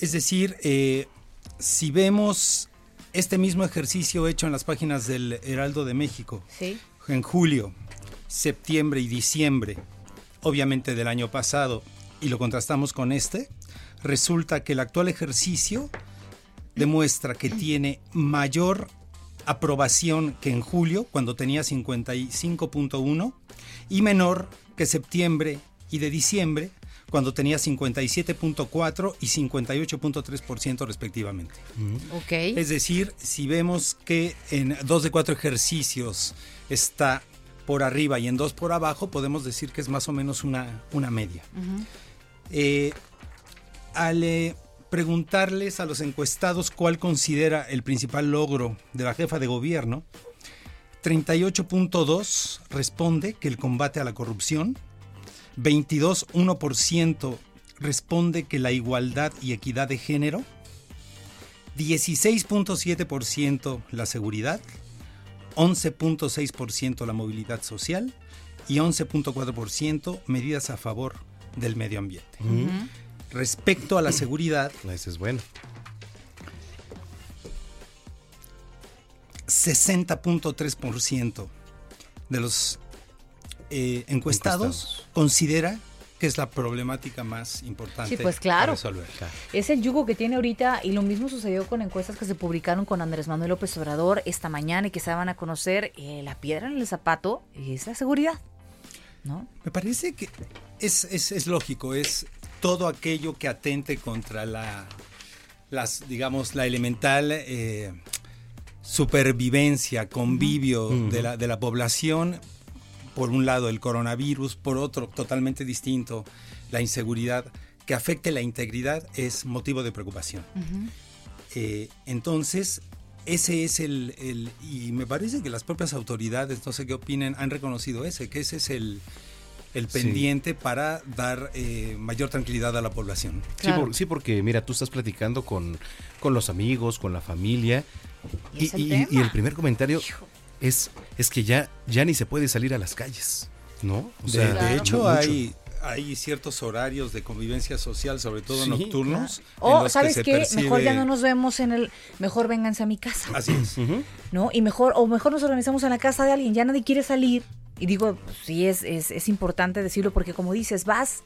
Es decir, eh, si vemos este mismo ejercicio hecho en las páginas del Heraldo de México, ¿sí?, en julio, septiembre y diciembre, obviamente del año pasado, y lo contrastamos con este, resulta que el actual ejercicio demuestra que tiene mayor aprobación que en julio, cuando tenía cincuenta y cinco punto uno, y menor que septiembre y de diciembre, cuando tenía cincuenta y siete punto cuatro por ciento y cincuenta y ocho punto tres por ciento respectivamente. Okay. Es decir, si vemos que en dos de cuatro ejercicios está por arriba y en dos por abajo, podemos decir que es más o menos una, una media. Uh-huh. Eh, al eh, preguntarles a los encuestados cuál considera el principal logro de la jefa de gobierno, treinta y ocho punto dos por ciento responde que el combate a la corrupción, veintidós punto uno por ciento responde que la igualdad y equidad de género, dieciséis punto siete por ciento la seguridad, once punto seis por ciento la movilidad social y once punto cuatro por ciento medidas a favor del medio ambiente. Uh-huh. Respecto a la seguridad, eso es bueno. sesenta punto tres por ciento de los Eh, encuestados, encuestados considera que es la problemática más importante. Sí, pues claro, resolver. Claro. Es el yugo que tiene ahorita, y lo mismo sucedió con encuestas que se publicaron con Andrés Manuel López Obrador esta mañana y que se daban a conocer. Eh, la piedra en el zapato es la seguridad, ¿no? Me parece que es, es, es lógico, es todo aquello que atente contra la, las, digamos, la elemental eh, supervivencia, convivio uh-huh. de la, de la población. Por un lado el coronavirus, por otro totalmente distinto, la inseguridad que afecte la integridad es motivo de preocupación. Uh-huh. Eh, entonces, ese es el, el... Y me parece que las propias autoridades, no sé qué opinen, han reconocido ese, que ese es el, el pendiente sí. para dar eh, mayor tranquilidad a la población. Claro. Sí, por, sí, porque mira, tú estás platicando con, con los amigos, con la familia, y, y, y, y el primer comentario... Hijo. Es, es que ya, ya ni se puede salir a las calles, ¿no? O sea, de, claro. de hecho, hay, hay ciertos horarios de convivencia social, sobre todo sí, nocturnos. Claro. O, ¿sabes qué? Percibe... Mejor ya no nos vemos en el... Mejor vénganse a mi casa. Así es. Uh-huh. ¿No? Y mejor, o mejor nos organizamos en la casa de alguien. Ya nadie quiere salir. Y digo, pues, sí, es, es, es importante decirlo, porque como dices, vas...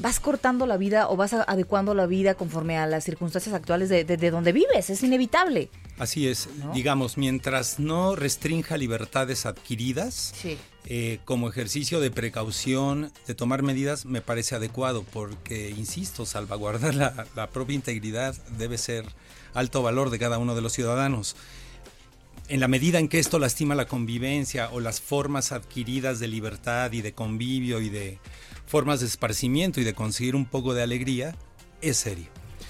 vas cortando la vida o vas adecuando la vida conforme a las circunstancias actuales de, de, de donde vives, es inevitable. Así es, ¿no? Digamos, mientras no restrinja libertades adquiridas, sí. eh, como ejercicio de precaución, de tomar medidas, me parece adecuado, porque, insisto, salvaguardar la, la propia integridad debe ser alto valor de cada uno de los ciudadanos. En la medida en que esto lastima la convivencia o las formas adquiridas de libertad y de convivio y de... formas de esparcimiento y de conseguir un poco de alegría, es serio.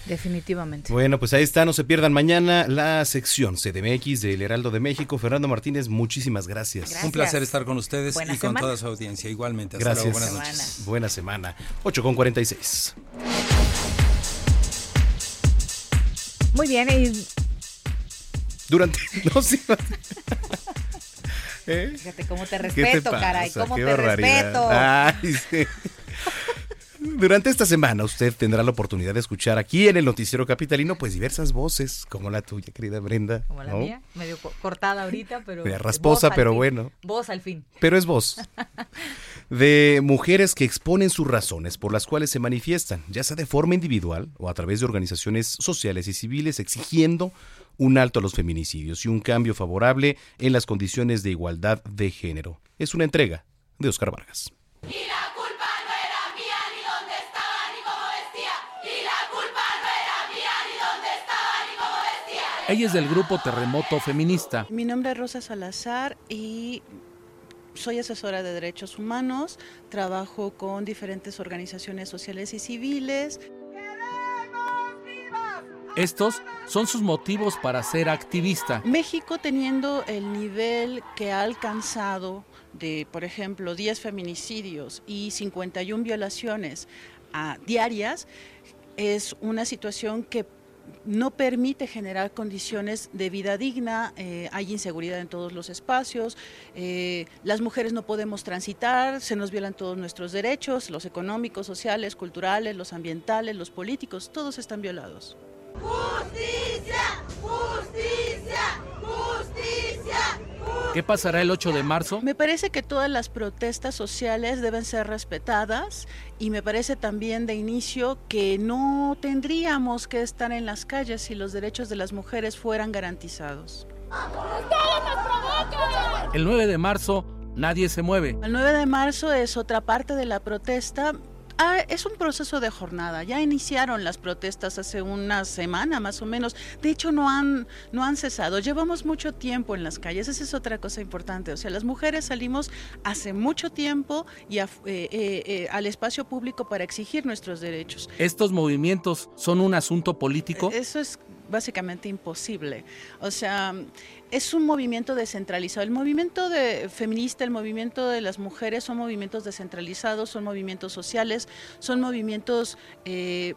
Definitivamente. Bueno, pues ahí está, no se pierdan mañana la sección C D M X del Heraldo de México. Fernando Martínez, muchísimas gracias. gracias. Un placer estar con ustedes buena y semana. Con toda su audiencia. Igualmente, hasta gracias. Luego, buenas semana. Noches. Buena semana. ocho con cuarenta y seis. Muy bien. Y... Durante... No, sí. ¿Eh? Fíjate cómo te respeto, te caray, cómo te respeto. Ay, sí. Durante esta semana usted tendrá la oportunidad de escuchar aquí en el Noticiero Capitalino pues diversas voces, como la tuya, querida Brenda. Como la ¿no? mía, medio cortada ahorita, pero... Medio rasposa, pero fin. Bueno. Voz al fin. Pero es voz. De mujeres que exponen sus razones por las cuales se manifiestan, ya sea de forma individual o a través de organizaciones sociales y civiles, exigiendo... un alto a los feminicidios y un cambio favorable en las condiciones de igualdad de género. Es una entrega de Oscar Vargas. Y la culpa no era mía, ni dónde estaba, ni cómo vestía. Y la culpa no era mía, ni dónde estaba, ni cómo vestía. Ella es del grupo Terremoto Feminista. Mi nombre es Rosa Salazar y soy asesora de derechos humanos. Trabajo con diferentes organizaciones sociales y civiles. Estos son sus motivos para ser activista. México, teniendo el nivel que ha alcanzado de, por ejemplo, diez feminicidios y cincuenta y una violaciones uh, diarias, es una situación que no permite generar condiciones de vida digna, eh, hay inseguridad en todos los espacios, eh, las mujeres no podemos transitar, se nos violan todos nuestros derechos, los económicos, sociales, culturales, los ambientales, los políticos, todos están violados. ¡Justicia! ¡Justicia! ¡Justicia! ¡Justicia! ¿Qué pasará el ocho de marzo? Me parece que todas las protestas sociales deben ser respetadas y me parece también de inicio que no tendríamos que estar en las calles si los derechos de las mujeres fueran garantizados. El nueve de marzo nadie se mueve. El nueve de marzo es otra parte de la protesta. ah, es un proceso de jornada. Ya iniciaron las protestas hace una semana más o menos. De hecho, no han, no han cesado. Llevamos mucho tiempo en las calles. Esa es otra cosa importante. O sea, las mujeres salimos hace mucho tiempo y a, eh, eh, eh, al espacio público para exigir nuestros derechos. ¿Estos movimientos son un asunto político? Eso es básicamente imposible. O sea, es un movimiento descentralizado. El movimiento de feminista, el movimiento de las mujeres son movimientos descentralizados, son movimientos sociales, son movimientos eh,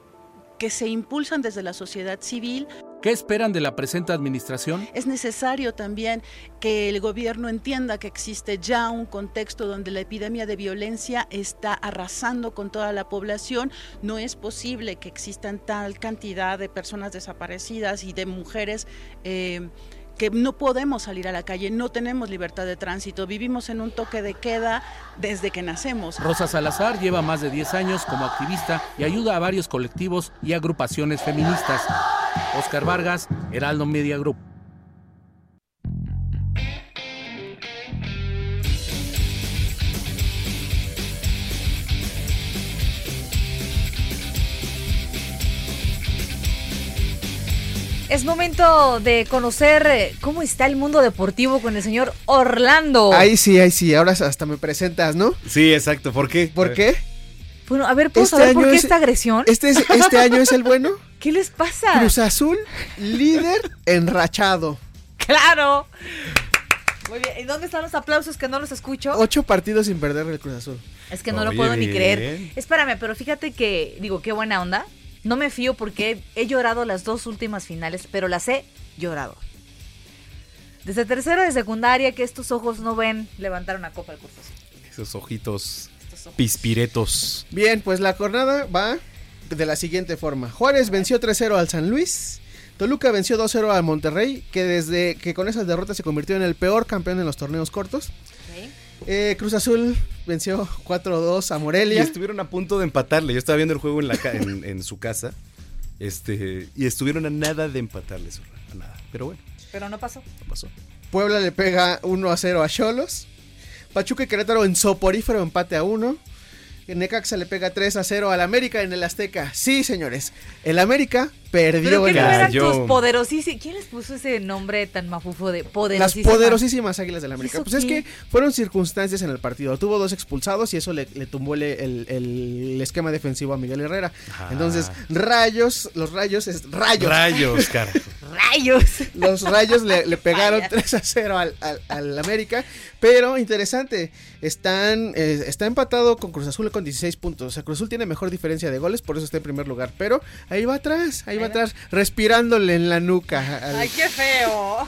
que se impulsan desde la sociedad civil. ¿Qué esperan de la presente administración? Es necesario también que el gobierno entienda que existe ya un contexto donde la epidemia de violencia está arrasando con toda la población. No es posible que existan tal cantidad de personas desaparecidas y de mujeres eh, que no podemos salir a la calle, no tenemos libertad de tránsito, vivimos en un toque de queda desde que nacemos. Rosa Salazar lleva más de diez años como activista y ayuda a varios colectivos y agrupaciones feministas. Oscar Vargas, Heraldo Media Group. Es momento de conocer cómo está el mundo deportivo con el señor Orlando. Ahí sí, ahí sí, ahora hasta me presentas, ¿no? Sí, exacto, ¿por qué? ¿Por qué? Bueno, a ver, ¿puedo este saber por qué es, esta agresión? Este, es, ¿Este año es el bueno? ¿Qué les pasa? Cruz Azul, líder enrachado. ¡Claro! Muy bien, ¿y dónde están los aplausos que no los escucho? Ocho partidos sin perder el Cruz Azul. Es que no Oye, lo puedo bien. ni creer. Espérame, pero fíjate que, digo, qué buena onda. No me fío porque he llorado las dos últimas finales, pero las he llorado. Desde tercero de secundaria, que estos ojos no ven levantar una copa de Cruz Azul. Esos ojitos, estos ojos pispiretos. Bien, pues la jornada va de la siguiente forma. Juárez venció tres cero al San Luis. Toluca venció dos cero al Monterrey, que desde que con esas derrotas se convirtió en el peor campeón en los torneos cortos. Okay. Eh, Cruz Azul venció cuatro dos a Morelia. Y estuvieron a punto de empatarle. Yo estaba viendo el juego en, la ca- en, en su casa este, y estuvieron a nada de empatarle, a nada. Pero bueno. Pero no pasó. No pasó. Puebla le pega uno a cero a Xolos. Pachuca y Querétaro en soporífero empate a uno. Necaxa le pega tres a cero al América en el Azteca. Sí, señores, el América perdió. ¿Pero qué no eran tus poderosísimas? ¿Quién les puso ese nombre tan mafufo de poderosísimas? Las poderosísimas Águilas del América. Pues qué? es que fueron circunstancias en el partido. Tuvo dos expulsados y eso le, le tumbó el, el, el esquema defensivo a Miguel Herrera. Ah. Entonces, rayos, los rayos es rayos. Rayos, carajo. Rayos. Los rayos le, le pegaron tres a cero al, al, al América. Pero interesante, están, eh, está empatado con Cruz Azul con dieciséis puntos. O sea, Cruz Azul tiene mejor diferencia de goles, por eso está en primer lugar. Pero ahí va atrás, ahí va atrás, respirándole en la nuca. Al... ¡Ay, qué feo!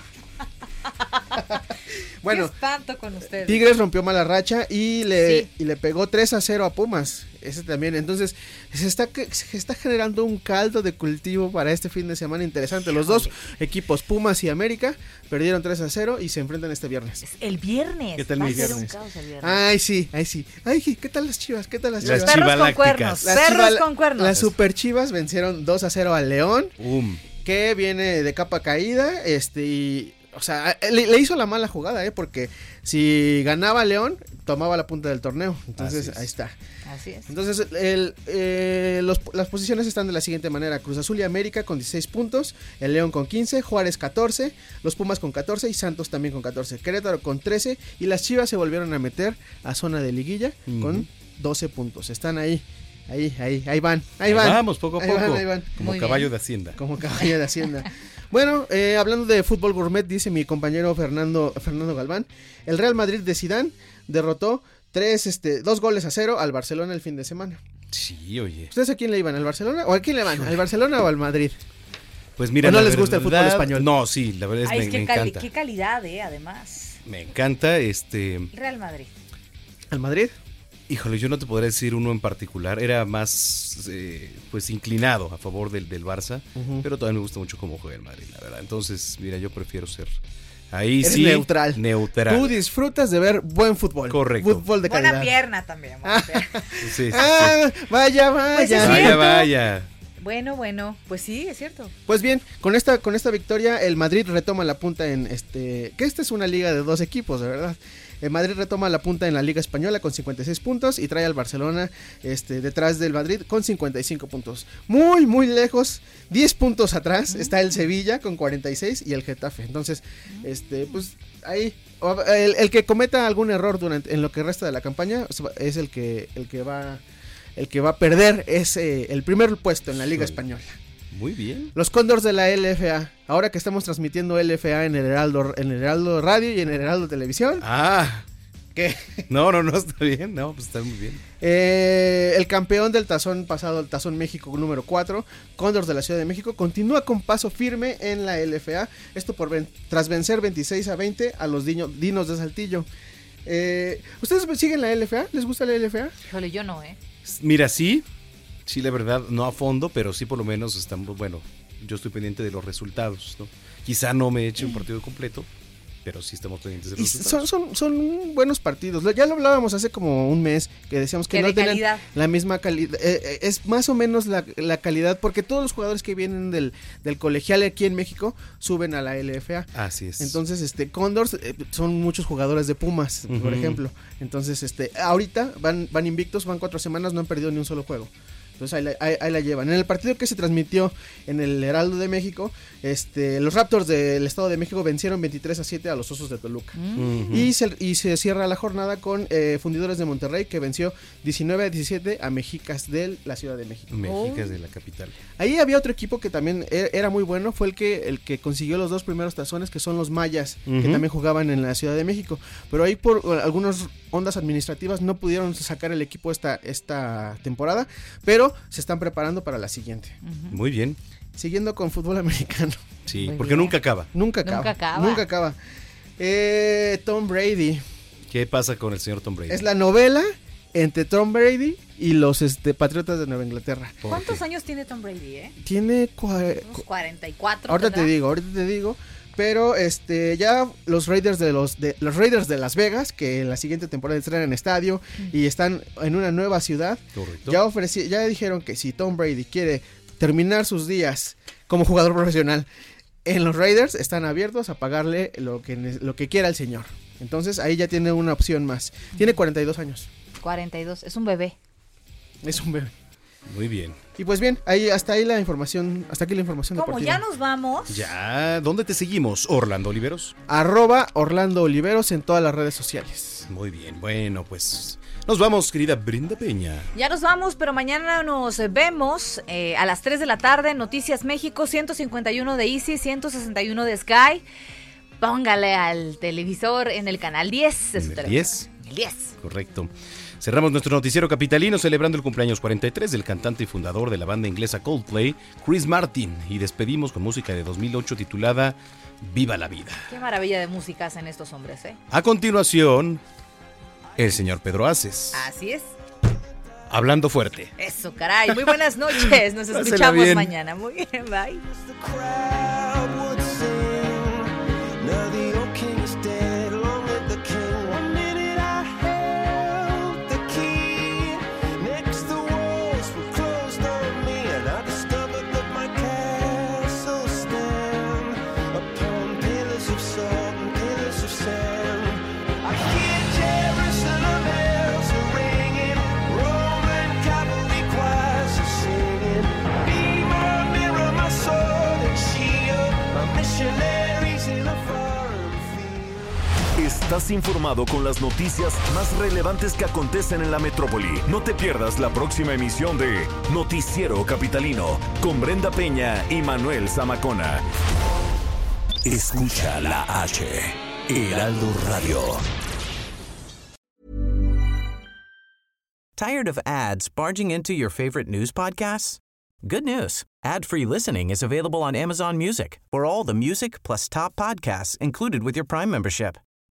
Bueno, qué espanto con ustedes. Tigres rompió mala racha y le, sí. y le pegó tres a cero a Pumas. Ese también. Entonces, se está, se está generando un caldo de cultivo para este fin de semana interesante. Los dos equipos, Pumas y América, perdieron tres a cero y se enfrentan este viernes. El viernes. ¿Qué tal mi viernes? Ay, sí, ay, sí. Ay, ¿qué tal las Chivas? ¿Qué tal las Chivas? Las perros con cuernos. Las perros chival- con cuernos. Las Super Chivas vencieron dos a cero al León, um. que viene de capa caída, este y... O sea, le, le hizo la mala jugada, ¿eh? Porque si ganaba León, tomaba la punta del torneo. Entonces, ahí está. Así es. Entonces, el, eh, los, las posiciones están de la siguiente manera. Cruz Azul y América con dieciséis puntos, el León con quince, Juárez catorce, los Pumas con catorce y Santos también con catorce. Querétaro con trece y las Chivas se volvieron a meter a zona de liguilla uh-huh. con doce puntos. Están ahí. Ahí, ahí, ahí van, ahí, ahí van. Vamos, poco a ahí poco. Van, ahí van. Como Muy caballo bien. de Hacienda. Como caballo de Hacienda. Bueno, eh, hablando de fútbol gourmet, dice mi compañero Fernando, Fernando Galván, el Real Madrid de Zidane derrotó tres, este, dos goles a cero al Barcelona el fin de semana. Sí, oye. ¿Ustedes a quién le iban? ¿Al Barcelona? ¿O a quién le van? ¿Al Barcelona o al Madrid? Pues mira, ¿o no les verdad, gusta el fútbol español? No, sí, la verdad es, Ay, me, es que me encanta. Cali- qué calidad, eh, además. Me encanta, este... Real Madrid. ¿Al Madrid? Híjole, yo no te podría decir uno en particular, era más eh, pues inclinado a favor del, del Barça, uh-huh. pero todavía me gusta mucho cómo juega el Madrid, la verdad. Entonces, mira, yo prefiero ser ahí Eres sí neutral. neutral. Tú disfrutas de ver buen fútbol. Correcto. Fútbol de calidad. Buena pierna también. Ah, sí, sí, ah, sí. Vaya, vaya. Pues vaya, vaya. Bueno, bueno, pues sí, es cierto. Pues bien, con esta con esta victoria el Madrid retoma la punta en este, que esta es una liga de dos equipos, de verdad. El Madrid retoma la punta en la Liga Española con cincuenta y seis puntos y trae al Barcelona este, detrás del Madrid con cincuenta y cinco puntos. Muy, muy lejos, diez puntos atrás está el Sevilla con cuarenta y seis y el Getafe. Entonces, este, pues ahí el, el que cometa algún error durante en lo que resta de la campaña es el que el que va el que va a perder ese el primer puesto en la Liga Española. Muy bien. Los Cóndors de la L F A. Ahora que estamos transmitiendo L F A en el Heraldo, en el Heraldo Radio y en el Heraldo Televisión. Ah. ¿Qué? No, no, no, está bien. No, pues está muy bien. Eh, el campeón del Tazón pasado, el Tazón México número cuatro, Cóndors de la Ciudad de México, continúa con paso firme en la L F A. Esto por ven- tras vencer veintiséis a veinte a los diño- Dinos de Saltillo. Eh, ¿Ustedes siguen la L F A? ¿Les gusta la L F A? Híjole, yo no, ¿eh? Mira, sí. Sí, la verdad, no a fondo, pero sí por lo menos estamos, bueno, yo estoy pendiente de los resultados, ¿no? Quizá no me eche un partido completo, pero sí estamos pendientes de los y resultados. Son, son, son buenos partidos, ya lo hablábamos hace como un mes, que decíamos que, que no tienen calidad. La misma calidad, eh, es más o menos la, la calidad, porque todos los jugadores que vienen del, del colegial aquí en México suben a la L F A. Así es. Entonces, este, Condors, eh, son muchos jugadores de Pumas, uh-huh. por ejemplo. Entonces, este, ahorita van, van invictos, van cuatro semanas, no han perdido ni un solo juego. Entonces ahí la, ahí, ahí la llevan. En el partido que se transmitió en el Heraldo de México, este, los Raptors del Estado de México vencieron veintitrés a siete a los Osos de Toluca. Mm. Y, se, y se cierra la jornada con eh, Fundidores de Monterrey, que venció diecinueve a diecisiete a Mexicas de la Ciudad de México. Mexicas oh. de la capital. Ahí había otro equipo que también era muy bueno, fue el que, el que consiguió los dos primeros tazones, que son los mayas, uh-huh. que también jugaban en la Ciudad de México. Pero ahí por algunas ondas administrativas no pudieron sacar el equipo esta, esta temporada, pero se están preparando para la siguiente. Uh-huh. Muy bien. Siguiendo con fútbol americano. Sí, muy porque bien. Nunca acaba. Nunca acaba. Nunca acaba. Nunca acaba. Eh, Tom Brady. ¿Qué pasa con el señor Tom Brady? Es la novela entre Tom Brady y los este, Patriotas de Nueva Inglaterra. ¿Cuántos qué? años tiene Tom Brady, eh? Tiene cua- cuarenta y cuatro. Ahorita ¿tendrá? te digo, ahorita te digo. Pero este ya los Raiders de los de los Raiders de Las Vegas, que en la siguiente temporada estrenan estadio y están en una nueva ciudad. Correcto. Ya ofreci- ya dijeron que si Tom Brady quiere terminar sus días como jugador profesional en los Raiders, están abiertos a pagarle lo que lo que quiera el señor. Entonces ahí ya tiene una opción más. Tiene cuarenta y dos años. cuarenta y dos, es un bebé. Es un bebé. Muy bien. Y pues bien, ahí hasta ahí la información, hasta aquí la información deportiva. Como ya nos vamos. Ya, ¿dónde te seguimos? Orlando Oliveros. Arroba Orlando Oliveros en todas las redes sociales. Muy bien, bueno, pues nos vamos, querida Brenda Peña. Ya nos vamos, pero mañana nos vemos eh, a las tres de la tarde, Noticias México, ciento cincuenta y uno de Easy, ciento sesenta y uno de Sky. Póngale al televisor en el canal diez de su teléfono. diez. El diez. Correcto. Cerramos nuestro noticiero capitalino celebrando el cumpleaños cuarenta y tres del cantante y fundador de la banda inglesa Coldplay, Chris Martin, y despedimos con música de dos mil ocho titulada Viva la Vida. Qué maravilla de música hacen estos hombres, ¿eh? A continuación, el señor Pedro Aces. Así es. Hablando fuerte. Eso, caray. Muy buenas noches. Nos escuchamos mañana. Muy bien, bye. Estás informado con las noticias más relevantes que acontecen en la metrópoli. No te pierdas la próxima emisión de Noticiero Capitalino con Brenda Peña y Manuel Zamacona. Escucha la H, Heraldo Radio. Tired of ads barging into your favorite news podcasts? Good news. Ad-free listening is available on Amazon Music for all the music plus top podcasts included with your Prime membership.